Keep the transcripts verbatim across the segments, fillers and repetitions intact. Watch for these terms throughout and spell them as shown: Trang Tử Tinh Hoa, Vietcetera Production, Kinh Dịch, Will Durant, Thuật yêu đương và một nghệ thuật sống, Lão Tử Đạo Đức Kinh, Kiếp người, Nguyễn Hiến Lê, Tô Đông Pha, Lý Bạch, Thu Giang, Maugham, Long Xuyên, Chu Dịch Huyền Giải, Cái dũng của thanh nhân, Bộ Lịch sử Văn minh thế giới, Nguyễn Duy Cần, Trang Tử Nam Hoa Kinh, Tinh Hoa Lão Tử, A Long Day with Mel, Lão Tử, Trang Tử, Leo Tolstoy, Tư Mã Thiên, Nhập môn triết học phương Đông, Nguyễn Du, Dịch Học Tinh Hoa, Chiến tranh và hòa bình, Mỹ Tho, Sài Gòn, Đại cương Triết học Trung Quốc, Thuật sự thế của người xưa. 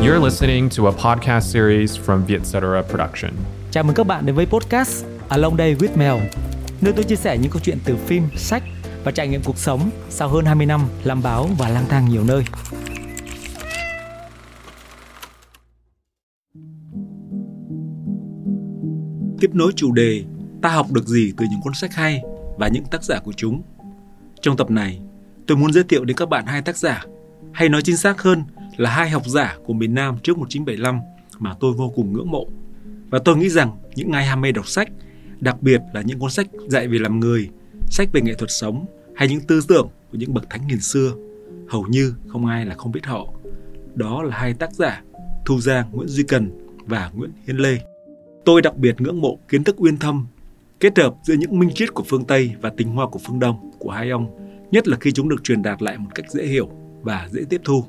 You're listening to a podcast series from Vietcetera Production. Chào mừng các bạn đến với podcast A Long Day with Mel, nơi tôi chia sẻ những câu chuyện từ phim, sách và trải nghiệm cuộc sống sau hơn hai mươi năm làm báo và lang thang nhiều nơi. Tiếp nối chủ đề ta học được gì từ những cuốn sách hay và những tác giả của chúng. Trong tập này, tôi muốn giới thiệu đến các bạn hai tác giả, hay nói chính xác hơn là hai học giả của miền Nam trước một chín bảy lăm mà tôi vô cùng ngưỡng mộ. Và tôi nghĩ rằng những ai ham mê đọc sách, đặc biệt là những cuốn sách dạy về làm người, sách về nghệ thuật sống hay những tư tưởng của những bậc thánh hiền xưa, hầu như không ai là không biết họ. Đó là hai tác giả Thu Giang, Nguyễn Duy Cần và Nguyễn Hiến Lê. Tôi đặc biệt ngưỡng mộ kiến thức uyên thâm, kết hợp giữa những minh triết của phương Tây và tinh hoa của phương Đông của hai ông, nhất là khi chúng được truyền đạt lại một cách dễ hiểu và dễ tiếp thu.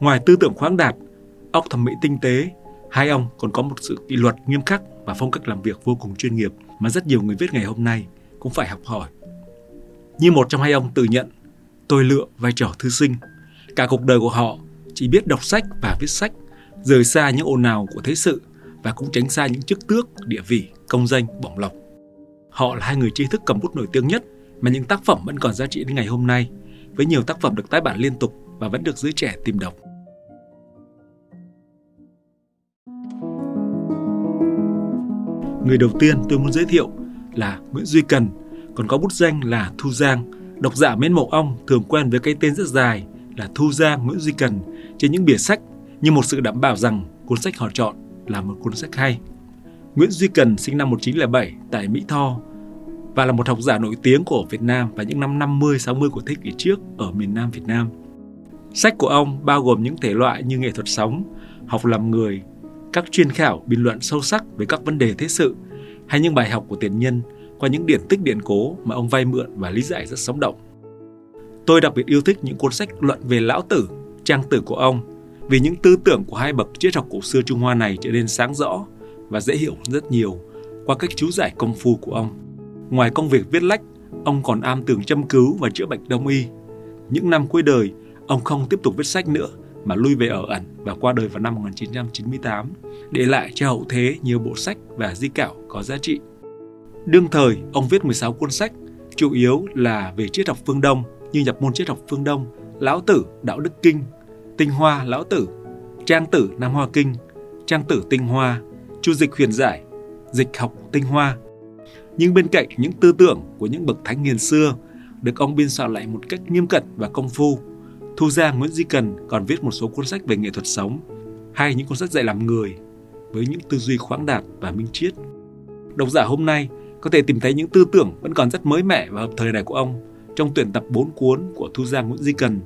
Ngoài tư tưởng khoáng đạt, óc thẩm mỹ tinh tế, hai ông còn có một sự kỷ luật nghiêm khắc và phong cách làm việc vô cùng chuyên nghiệp mà rất nhiều người viết ngày hôm nay cũng phải học hỏi. Như một trong hai ông tự nhận, tôi lựa vai trò thư sinh. Cả cuộc đời của họ chỉ biết đọc sách và viết sách, rời xa những ồn ào của thế sự và cũng tránh xa những chức tước, địa vị, công danh, bổng lộc. Họ là hai người tri thức cầm bút nổi tiếng nhất mà những tác phẩm vẫn còn giá trị đến ngày hôm nay, với nhiều tác phẩm được tái bản liên tục và vẫn được giới trẻ tìm đọc. Người đầu tiên tôi muốn giới thiệu là Nguyễn Duy Cần, còn có bút danh là Thu Giang. Độc giả mến mộ ông thường quen với cái tên rất dài là Thu Giang Nguyễn Duy Cần trên những bìa sách, như một sự đảm bảo rằng cuốn sách họ chọn là một cuốn sách hay. Nguyễn Duy Cần sinh năm một chín không bảy tại Mỹ Tho và là một học giả nổi tiếng của Việt Nam vào những năm năm mươi sáu mươi của thế kỷ trước ở miền Nam Việt Nam. Sách của ông bao gồm những thể loại như nghệ thuật sống, học làm người, các chuyên khảo bình luận sâu sắc về các vấn đề thế sự hay những bài học của tiền nhân qua những điển tích điển cố mà ông vay mượn và lý giải rất sống động. Tôi đặc biệt yêu thích những cuốn sách luận về Lão Tử, Trang Tử của ông vì những tư tưởng của hai bậc triết học cổ xưa Trung Hoa này trở nên sáng rõ và dễ hiểu rất nhiều qua cách chú giải công phu của ông. Ngoài công việc viết lách, ông còn am tường châm cứu và chữa bệnh đông y. Những năm cuối đời, ông không tiếp tục viết sách nữa mà lui về ở ẩn và qua đời vào năm một chín chín tám, để lại cho hậu thế nhiều bộ sách và di cảo có giá trị. Đương thời, ông viết mười sáu cuốn sách, chủ yếu là về triết học phương Đông như Nhập môn triết học phương Đông, Lão Tử Đạo Đức Kinh, Tinh Hoa Lão Tử, Trang Tử Nam Hoa Kinh, Trang Tử Tinh Hoa, Chu Dịch Huyền Giải, Dịch Học Tinh Hoa. Nhưng bên cạnh những tư tưởng của những bậc thánh hiền xưa được ông biên soạn lại một cách nghiêm cẩn và công phu, Thu Giang Nguyễn Duy Cần còn viết một số cuốn sách về nghệ thuật sống hay những cuốn sách dạy làm người với những tư duy khoáng đạt và minh triết. Độc giả hôm nay có thể tìm thấy những tư tưởng vẫn còn rất mới mẻ và hợp thời này của ông trong tuyển tập bốn cuốn của Thu Giang Nguyễn Duy Cần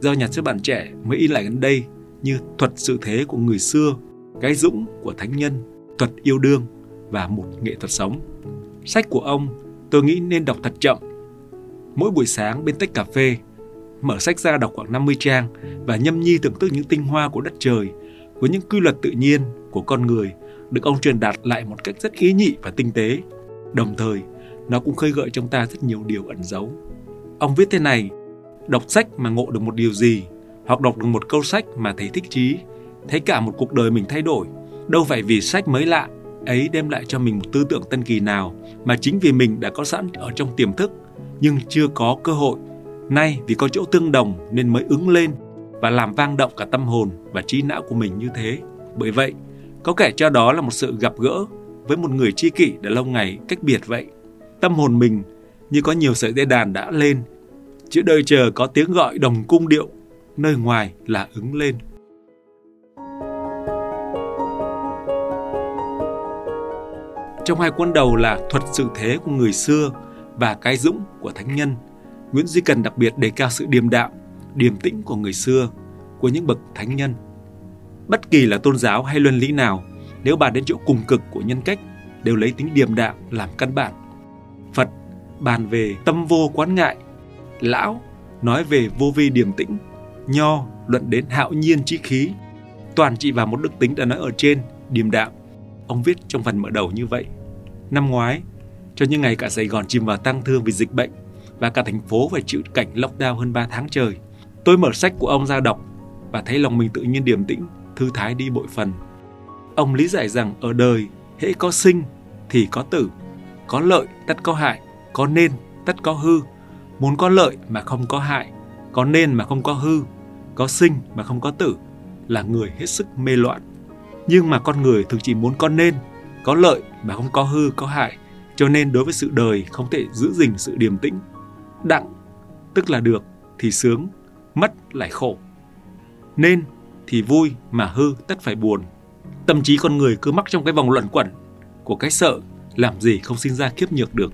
do nhà xuất bản Trẻ mới in lại gần đây, như Thuật sự thế của người xưa, Cái dũng của thanh nhân, Thuật yêu đương và một nghệ thuật sống. Sách của ông tôi nghĩ nên đọc thật chậm. Mỗi buổi sáng bên tách cà phê, mở sách ra đọc khoảng năm mươi trang và nhâm nhi thưởng thức những tinh hoa của đất trời, của những quy luật tự nhiên, của con người được ông truyền đạt lại một cách rất ý nhị và tinh tế. Đồng thời, nó cũng khơi gợi trong ta rất nhiều điều ẩn giấu. Ông viết thế này: đọc sách mà ngộ được một điều gì, hoặc đọc được một câu sách mà thấy thích trí, thấy cả một cuộc đời mình thay đổi, đâu phải vì sách mới lạ ấy đem lại cho mình một tư tưởng tân kỳ nào, mà chính vì mình đã có sẵn ở trong tiềm thức nhưng chưa có cơ hội. Nay vì có chỗ tương đồng nên mới ứng lên và làm vang động cả tâm hồn và trí não của mình như thế. Bởi vậy, có kẻ cho đó là một sự gặp gỡ với một người tri kỷ đã lâu ngày cách biệt vậy. Tâm hồn mình như có nhiều sợi dây đàn đã lên, chứ đợi chờ có tiếng gọi đồng cung điệu, nơi ngoài là ứng lên. Trong hai cuốn đầu là Thuật sự thế của người xưa và Cái dũng của thánh nhân, Nguyễn Duy Cần đặc biệt đề cao sự điềm đạm, điềm tĩnh của người xưa, của những bậc thánh nhân. Bất kỳ là tôn giáo hay luân lý nào, nếu bàn đến chỗ cùng cực của nhân cách, đều lấy tính điềm đạm làm căn bản. Phật bàn về tâm vô quán ngại, Lão nói về vô vi điềm tĩnh, Nho luận đến hạo nhiên chí khí. Toàn chỉ vào một đức tính đã nói ở trên, điềm đạm. Ông viết trong phần mở đầu như vậy. Năm ngoái, cho những ngày cả Sài Gòn chìm vào tang thương vì dịch bệnh và cả thành phố phải chịu cảnh lockdown hơn ba tháng trời, tôi mở sách của ông ra đọc và thấy lòng mình tự nhiên điềm tĩnh, thư thái đi bội phần. Ông lý giải rằng ở đời hễ có sinh thì có tử, có lợi tất có hại, có nên tất có hư. Muốn có lợi mà không có hại, có nên mà không có hư, có sinh mà không có tử là người hết sức mê loạn. Nhưng mà con người thường chỉ muốn có nên, có lợi mà không có hư, có hại, cho nên đối với sự đời không thể giữ gìn sự điềm tĩnh. Đặng, tức là được thì sướng, mất lại khổ. Nên thì vui mà hư tất phải buồn. Tâm trí con người cứ mắc trong cái vòng luẩn quẩn của cái sợ, làm gì không sinh ra kiếp nhược được.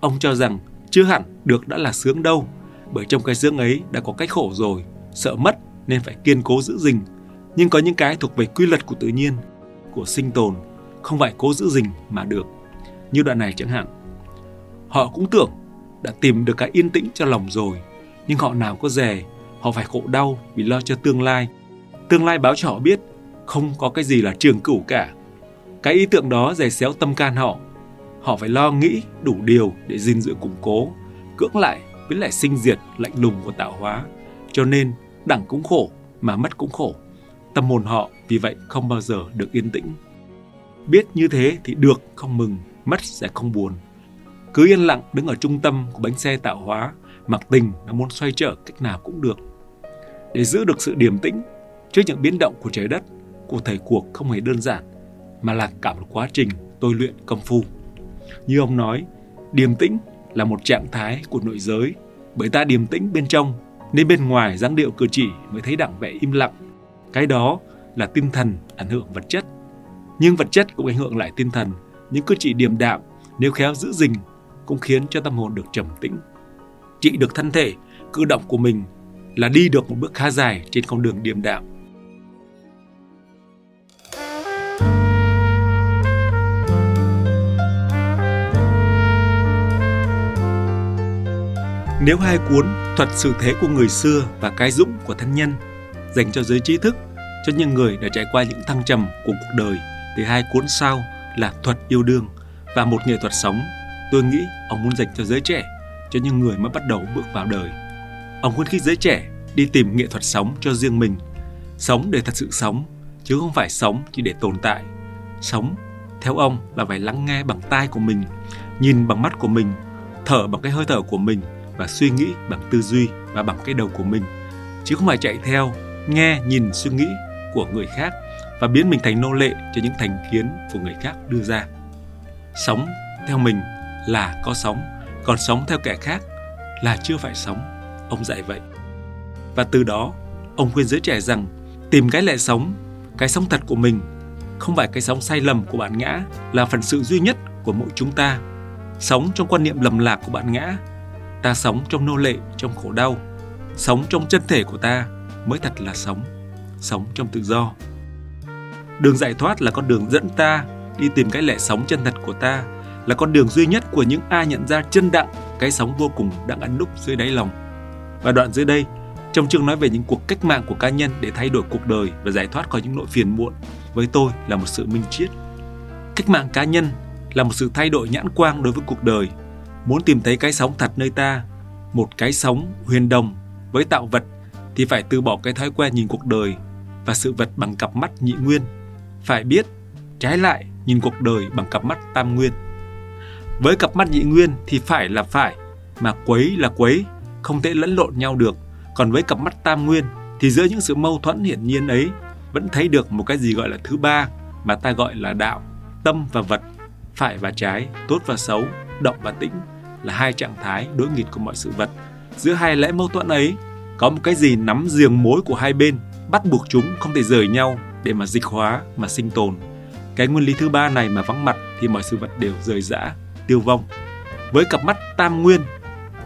Ông cho rằng chưa hẳn được đã là sướng đâu, bởi trong cái sướng ấy đã có cái khổ rồi, sợ mất nên phải kiên cố giữ gìn. Nhưng có những cái thuộc về quy luật của tự nhiên, của sinh tồn, không phải cố giữ gìn mà được. Như đoạn này chẳng hạn, họ cũng tưởng đã tìm được cái yên tĩnh cho lòng rồi, nhưng họ nào có dè, họ phải khổ đau vì lo cho tương lai. Tương lai báo cho họ biết không có cái gì là trường cửu cả. Cái ý tưởng đó dè xéo tâm can họ. Họ phải lo nghĩ đủ điều để gìn giữ củng cố, cưỡng lại với lại sinh diệt lạnh lùng của tạo hóa. Cho nên đẳng cũng khổ mà mất cũng khổ. Tâm hồn họ vì vậy không bao giờ được yên tĩnh. Biết như thế thì được không mừng, mất sẽ không buồn. Cứ yên lặng đứng ở trung tâm của bánh xe tạo hóa, mặc tình là muốn xoay trở cách nào cũng được. Để giữ được sự điềm tĩnh trước những biến động của trái đất, của thời cuộc không hề đơn giản, mà là cả một quá trình tôi luyện công phu. Như ông nói, điềm tĩnh là một trạng thái của nội giới, bởi ta điềm tĩnh bên trong, nên bên ngoài dáng điệu cử chỉ mới thấy đặng vẻ im lặng. Cái đó là tinh thần ảnh hưởng vật chất, nhưng vật chất cũng ảnh hưởng lại tinh thần. Những cử chỉ điềm đạm nếu khéo giữ gìn cũng khiến cho tâm hồn được trầm tĩnh, trị được thân thể, cử động của mình là đi được một bước khá dài trên con đường điềm đạm. Nếu hai cuốn Thuật sự thế của người xưa và Cái dũng của thanh nhân dành cho giới trí thức, cho những người đã trải qua những thăng trầm của cuộc đời, thì hai cuốn sau là Thuật yêu đương và Một nghệ thuật sống, tôi nghĩ ông muốn dành cho giới trẻ, cho những người mới bắt đầu bước vào đời. Ông khuyến khích giới trẻ đi tìm nghệ thuật sống cho riêng mình, sống để thật sự sống, chứ không phải sống chỉ để tồn tại. Sống, theo ông, là phải lắng nghe bằng tai của mình, nhìn bằng mắt của mình, thở bằng cái hơi thở của mình, và suy nghĩ bằng tư duy và bằng cái đầu của mình, chứ không phải chạy theo nghe, nhìn, suy nghĩ của người khác và biến mình thành nô lệ cho những thành kiến của người khác đưa ra. Sống theo mình là có sống, còn sống theo kẻ khác là chưa phải sống, ông dạy vậy. Và từ đó, ông khuyên giới trẻ rằng tìm cái lẽ sống, cái sống thật của mình, không phải cái sống sai lầm của bản ngã là phần sự duy nhất của mỗi chúng ta. Sống trong quan niệm lầm lạc của bản ngã, ta sống trong nô lệ, trong khổ đau. Sống trong chân thể của ta mới thật là sống, sống trong tự do. Đường giải thoát là con đường dẫn ta đi tìm cái lẽ sống chân thật của ta, là con đường duy nhất của những ai nhận ra chân đặng cái sống vô cùng đang ẩn núp dưới đáy lòng. Và đoạn dưới đây, trong chương nói về những cuộc cách mạng của cá nhân để thay đổi cuộc đời và giải thoát khỏi những nỗi phiền muộn, với tôi là một sự minh triết. Cách mạng cá nhân là một sự thay đổi nhãn quang đối với cuộc đời. Muốn tìm thấy cái sống thật nơi ta, một cái sống huyền đồng với tạo vật, thì phải từ bỏ cái thói quen nhìn cuộc đời và sự vật bằng cặp mắt nhị nguyên. Phải biết, trái lại, nhìn cuộc đời bằng cặp mắt tam nguyên. Với cặp mắt nhị nguyên thì phải là phải, mà quấy là quấy, không thể lẫn lộn nhau được. Còn với cặp mắt tam nguyên thì giữa những sự mâu thuẫn hiển nhiên ấy vẫn thấy được một cái gì gọi là thứ ba mà ta gọi là đạo, tâm và vật, phải và trái, tốt và xấu, động và tĩnh, là hai trạng thái đối nghịch của mọi sự vật. Giữa hai lẽ mâu thuẫn ấy có một cái gì nắm giềng mối của hai bên, bắt buộc chúng không thể rời nhau để mà dịch hóa, mà sinh tồn. Cái nguyên lý thứ ba này mà vắng mặt thì mọi sự vật đều rời rã, tiêu vong. Với cặp mắt tam nguyên,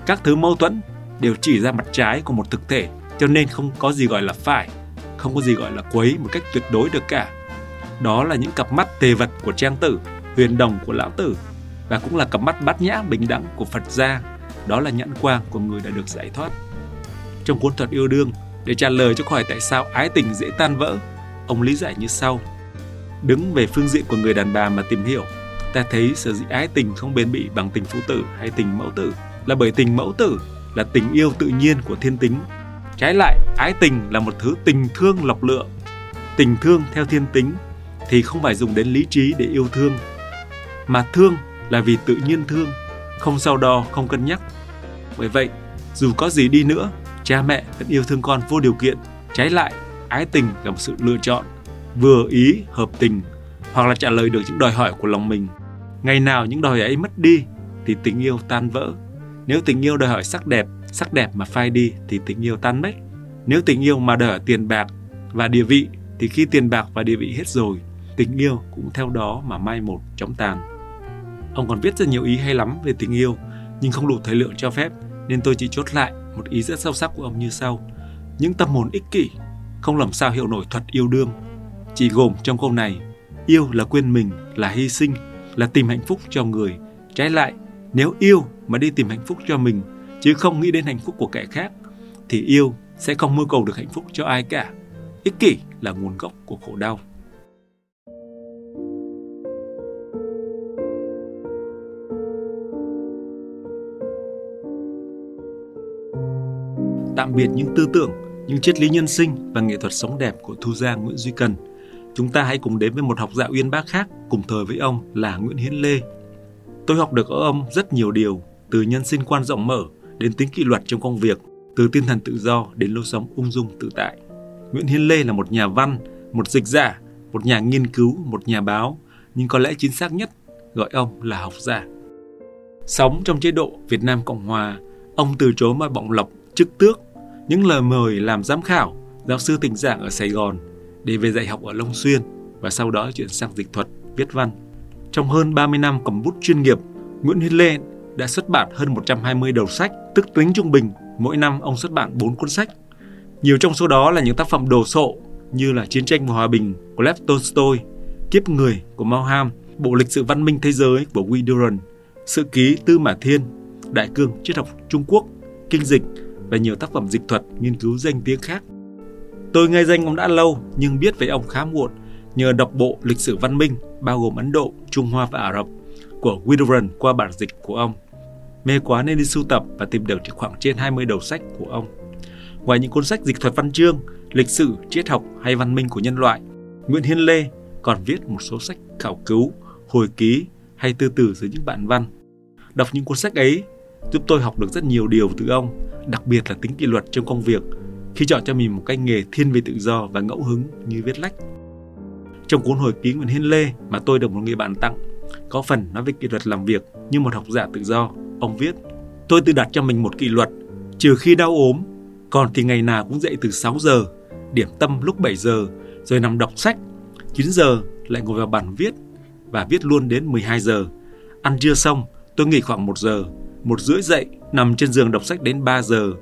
các thứ mâu thuẫn đều chỉ ra mặt trái của một thực thể, cho nên không có gì gọi là phải, không có gì gọi là quấy một cách tuyệt đối được cả. Đó là những cặp mắt tề vật của Trang Tử, huyền đồng của Lão Tử, và cũng là cặp mắt bát nhã bình đẳng của Phật gia. Đó là nhãn quang của người đã được giải thoát. Trong cuốn Thuật yêu đương, để trả lời cho hỏi tại sao ái tình dễ tan vỡ, ông lý giải như sau. Đứng về phương diện của người đàn bà mà tìm hiểu, ta thấy sở dĩ ái tình không bền bỉ bằng tình phụ tử hay tình mẫu tử là bởi tình mẫu tử là tình yêu tự nhiên của thiên tính. Trái lại, ái tình là một thứ tình thương lọc lựa, Tình thương theo thiên tính thì không phải dùng đến lý trí để yêu thương, mà thương là vì tự nhiên thương, không so đo, không cân nhắc. Bởi vậy, dù có gì đi nữa, cha mẹ vẫn yêu thương con vô điều kiện. Trái lại, ái tình là một sự lựa chọn, vừa ý, hợp tình, hoặc là trả lời được những đòi hỏi của lòng mình. Ngày nào những đòi ấy mất đi thì tình yêu tan vỡ. Nếu tình yêu đòi hỏi sắc đẹp, sắc đẹp mà phai đi thì tình yêu tan mất. Nếu tình yêu mà đòi hỏi tiền bạc và địa vị thì khi tiền bạc và địa vị hết rồi, tình yêu cũng theo đó mà mai một, chóng tàn. Ông còn viết rất nhiều ý hay lắm về tình yêu, nhưng không đủ thời lượng cho phép, nên tôi chỉ chốt lại một ý rất sâu sắc của ông như sau. Những tâm hồn ích kỷ không làm sao hiểu nổi thuật yêu đương, chỉ gồm trong câu này: yêu là quên mình, là hy sinh, là tìm hạnh phúc cho người. Trái lại, nếu yêu mà đi tìm hạnh phúc cho mình, chứ không nghĩ đến hạnh phúc của kẻ khác, thì yêu sẽ không mưu cầu được hạnh phúc cho ai cả. Ích kỷ là nguồn gốc của khổ đau. Tạm biệt những tư tưởng, những triết lý nhân sinh và nghệ thuật sống đẹp của Thu Giang, Nguyễn Duy Cần, chúng ta hãy cùng đến với một học giả uyên bác khác cùng thời với ông là Nguyễn Hiến Lê. Tôi học được ở ông rất nhiều điều, từ nhân sinh quan rộng mở đến tính kỷ luật trong công việc, từ tinh thần tự do đến lối sống ung dung tự tại. Nguyễn Hiến Lê là một nhà văn, một dịch giả, một nhà nghiên cứu, một nhà báo, nhưng có lẽ chính xác nhất gọi ông là học giả. Sống trong chế độ Việt Nam Cộng Hòa, ông từ chối mọi bọng lọc, chức tước, những lời mời làm giám khảo, giáo sư tình giảng ở Sài Gòn, để về dạy học ở Long Xuyên và sau đó chuyển sang dịch thuật, viết văn. Trong hơn ba mươi năm cầm bút chuyên nghiệp, Nguyễn Hiến Lê đã xuất bản hơn một trăm hai mươi đầu sách, tức tính trung bình mỗi năm ông xuất bản bốn cuốn sách. Nhiều trong số đó là những tác phẩm đồ sộ như là Chiến tranh và hòa bình của Leo Tolstoy, Kiếp người của Maugham, Bộ Lịch sử Văn minh Thế giới của Will Durant, Sử ký Tư Mã Thiên, Đại cương Triết học Trung Quốc, Kinh Dịch và nhiều tác phẩm dịch thuật, nghiên cứu danh tiếng khác. Tôi nghe danh ông đã lâu nhưng biết về ông khá muộn nhờ đọc bộ Lịch sử Văn minh bao gồm Ấn Độ, Trung Hoa và Ả Rập của Will Durant qua bản dịch của ông. Mê quá nên đi sưu tập và tìm được khoảng trên hai mươi đầu sách của ông. Ngoài những cuốn sách dịch thuật văn chương, lịch sử, triết học hay văn minh của nhân loại, Nguyễn Hiến Lê còn viết một số sách khảo cứu, hồi ký hay tư tử dưới những bản văn. Đọc những cuốn sách ấy giúp tôi học được rất nhiều điều từ ông, đặc biệt là tính kỷ luật trong công việc, khi chọn cho mình một cái nghề thiên về tự do và ngẫu hứng như viết lách. Trong cuốn hồi ký Nguyễn Hiến Lê mà tôi được một người bạn tặng, có phần nói về kỷ luật làm việc như một học giả tự do, ông viết: tôi tự đặt cho mình một kỷ luật, trừ khi đau ốm, còn thì ngày nào cũng dậy từ sáu giờ, điểm tâm lúc bảy giờ, rồi nằm đọc sách, chín giờ lại ngồi vào bàn viết và viết luôn đến mười hai giờ. Ăn trưa xong, tôi nghỉ khoảng một giờ, một rưỡi dậy, nằm trên giường đọc sách đến ba giờ,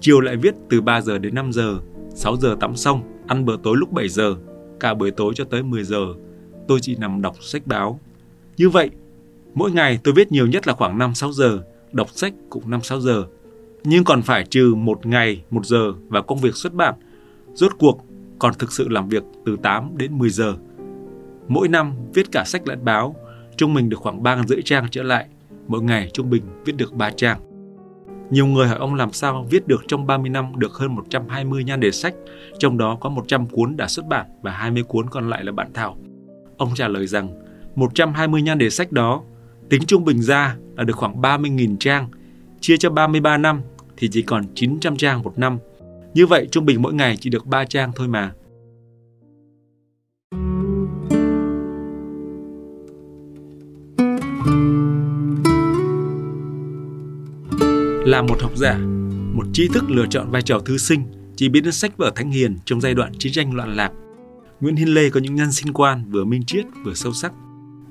chiều lại viết từ ba giờ đến năm giờ, sáu giờ tắm xong, ăn bữa tối lúc bảy giờ, cả buổi tối cho tới mười giờ, tôi chỉ nằm đọc sách báo. Như vậy, mỗi ngày tôi viết nhiều nhất là khoảng năm sáu giờ, đọc sách cũng năm sáu giờ. Nhưng còn phải trừ một ngày, một giờ và công việc xuất bản. Rốt cuộc còn thực sự làm việc từ tám đến mười giờ. Mỗi năm viết cả sách lẫn báo, trung bình được khoảng ba nghìn rưỡi trang trở lại. Mỗi ngày trung bình viết được ba trang. Nhiều người hỏi ông làm sao viết được trong ba mươi năm được hơn một trăm hai mươi nhan đề sách, trong đó có một trăm cuốn đã xuất bản và hai mươi cuốn còn lại là bản thảo. Ông trả lời rằng một trăm hai mươi nhan đề sách đó tính trung bình ra là được khoảng ba mươi nghìn trang, chia cho ba mươi ba năm thì chỉ còn chín trăm trang một năm. Như vậy trung bình mỗi ngày chỉ được ba trang thôi mà. Là một học giả, một trí thức lựa chọn vai trò thư sinh, chỉ biết đến sách vở thánh hiền trong giai đoạn chiến tranh loạn lạc, Nguyễn Hiến Lê có những nhân sinh quan vừa minh triết vừa sâu sắc.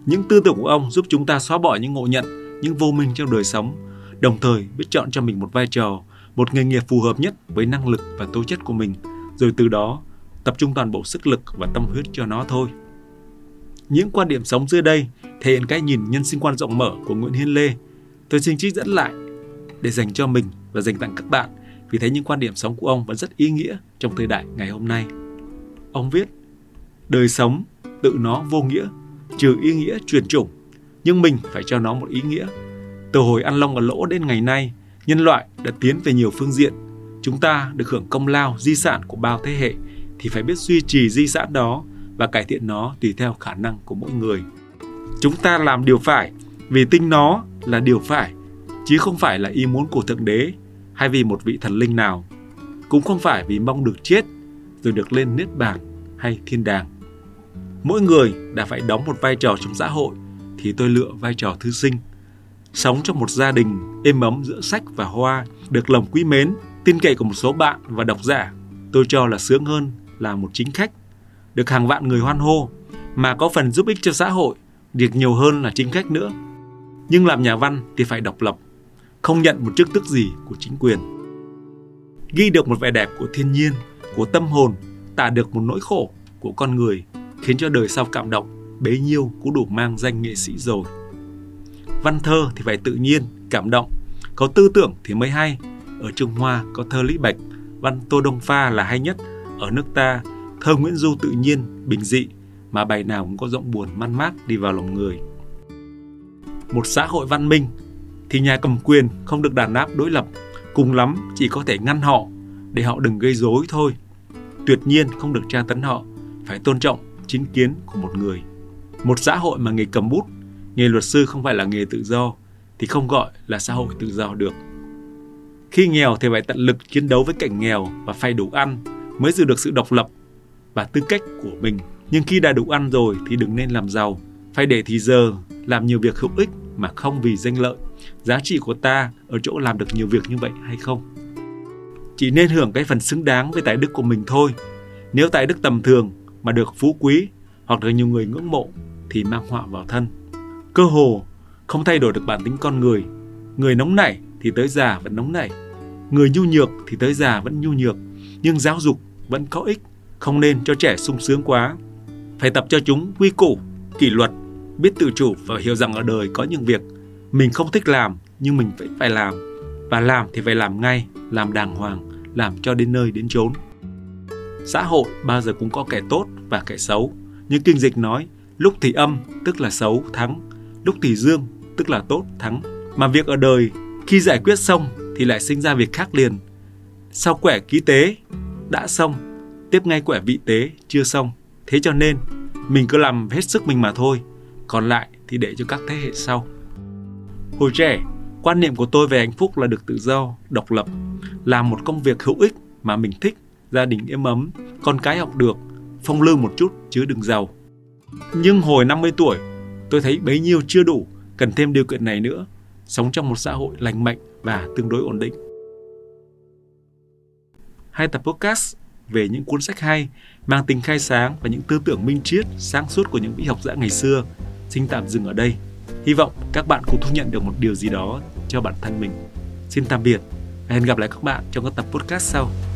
Những tư tưởng của ông giúp chúng ta xóa bỏ những ngộ nhận, những vô minh trong đời sống, đồng thời biết chọn cho mình một vai trò, một nghề nghiệp phù hợp nhất với năng lực và tố chất của mình, rồi từ đó tập trung toàn bộ sức lực và tâm huyết cho nó thôi. Những quan điểm sống dưới đây thể hiện cái nhìn nhân sinh quan rộng mở của Nguyễn Hiến Lê. Tôi xin trích dẫn lại để dành cho mình và dành tặng các bạn, vì thấy những quan điểm sống của ông vẫn rất ý nghĩa trong thời đại ngày hôm nay. Ông viết: đời sống tự nó vô nghĩa, trừ ý nghĩa truyền chủng, nhưng mình phải cho nó một ý nghĩa. Từ hồi An Long và Lỗ đến ngày nay, nhân loại đã tiến về nhiều phương diện. Chúng ta được hưởng công lao, di sản của bao thế hệ thì phải biết duy trì di sản đó và cải thiện nó tùy theo khả năng của mỗi người. Chúng ta làm điều phải vì tin nó là điều phải, chứ không phải là ý muốn của Thượng Đế hay vì một vị thần linh nào, cũng không phải vì mong được chết rồi được lên niết bàn hay thiên đàng. Mỗi người đã phải đóng một vai trò trong xã hội thì tôi lựa vai trò thư sinh. Sống trong một gia đình êm ấm giữa sách và hoa, được lòng quý mến, tin cậy của một số bạn và độc giả, tôi cho là sướng hơn là một chính khách được hàng vạn người hoan hô mà có phần giúp ích cho xã hội được nhiều hơn là chính khách nữa. Nhưng làm nhà văn thì phải độc lập, không nhận một chức tước gì của chính quyền. Ghi được một vẻ đẹp của thiên nhiên, của tâm hồn, tả được một nỗi khổ của con người, khiến cho đời sau cảm động, bấy nhiêu cũng đủ mang danh nghệ sĩ rồi. Văn thơ thì phải tự nhiên, cảm động, có tư tưởng thì mới hay. Ở Trung Hoa có thơ Lý Bạch, văn Tô Đông Pha là hay nhất. Ở nước ta, thơ Nguyễn Du tự nhiên, bình dị, mà bài nào cũng có giọng buồn man mác đi vào lòng người. Một xã hội văn minh thì nhà cầm quyền không được đàn áp đối lập, cùng lắm chỉ có thể ngăn họ để họ đừng gây rối thôi. Tuyệt nhiên không được tra tấn họ, phải tôn trọng chính kiến của một người. Một xã hội mà nghề cầm bút, nghề luật sư không phải là nghề tự do thì không gọi là xã hội tự do được. Khi nghèo thì phải tận lực chiến đấu với cảnh nghèo và phải đủ ăn mới giữ được sự độc lập và tư cách của mình. Nhưng khi đã đủ ăn rồi thì đừng nên làm giàu, phải để thì giờ làm nhiều việc hữu ích mà không vì danh lợi. Giá trị của ta ở chỗ làm được nhiều việc như vậy hay không? Chỉ nên hưởng cái phần xứng đáng với tài đức của mình thôi. Nếu tài đức tầm thường mà được phú quý hoặc được nhiều người ngưỡng mộ thì mang họa vào thân. Cơ hồ không thay đổi được bản tính con người. Người nóng nảy thì tới già vẫn nóng nảy, người nhu nhược thì tới già vẫn nhu nhược. Nhưng giáo dục vẫn có ích, không nên cho trẻ sung sướng quá. Phải tập cho chúng quy củ, kỷ luật, biết tự chủ và hiểu rằng ở đời có những việc mình không thích làm nhưng mình phải phải làm, và làm thì phải làm ngay, làm đàng hoàng, làm cho đến nơi đến chốn. Xã hội bao giờ cũng có kẻ tốt và kẻ xấu. Như Kinh Dịch nói, lúc thì âm tức là xấu thắng, lúc thì dương tức là tốt thắng. Mà việc ở đời khi giải quyết xong thì lại sinh ra việc khác liền. Sau quẻ ký tế đã xong, tiếp ngay quẻ vị tế chưa xong. Thế cho nên mình cứ làm hết sức mình mà thôi, còn lại thì để cho các thế hệ sau. Hồi trẻ, quan niệm của tôi về hạnh phúc là được tự do, độc lập, làm một công việc hữu ích mà mình thích, gia đình êm ấm, con cái học được, phong lưu một chút chứ đừng giàu. Nhưng hồi năm mươi tuổi, tôi thấy bấy nhiêu chưa đủ, cần thêm điều kiện này nữa, sống trong một xã hội lành mạnh và tương đối ổn định. Hai tập podcast về những cuốn sách hay, mang tính khai sáng và những tư tưởng minh triết, sáng suốt của những vị học giả ngày xưa, xin tạm dừng ở đây. Hy vọng các bạn cũng thu nhận được một điều gì đó cho bản thân mình. Xin tạm biệt và hẹn gặp lại các bạn trong các tập podcast sau.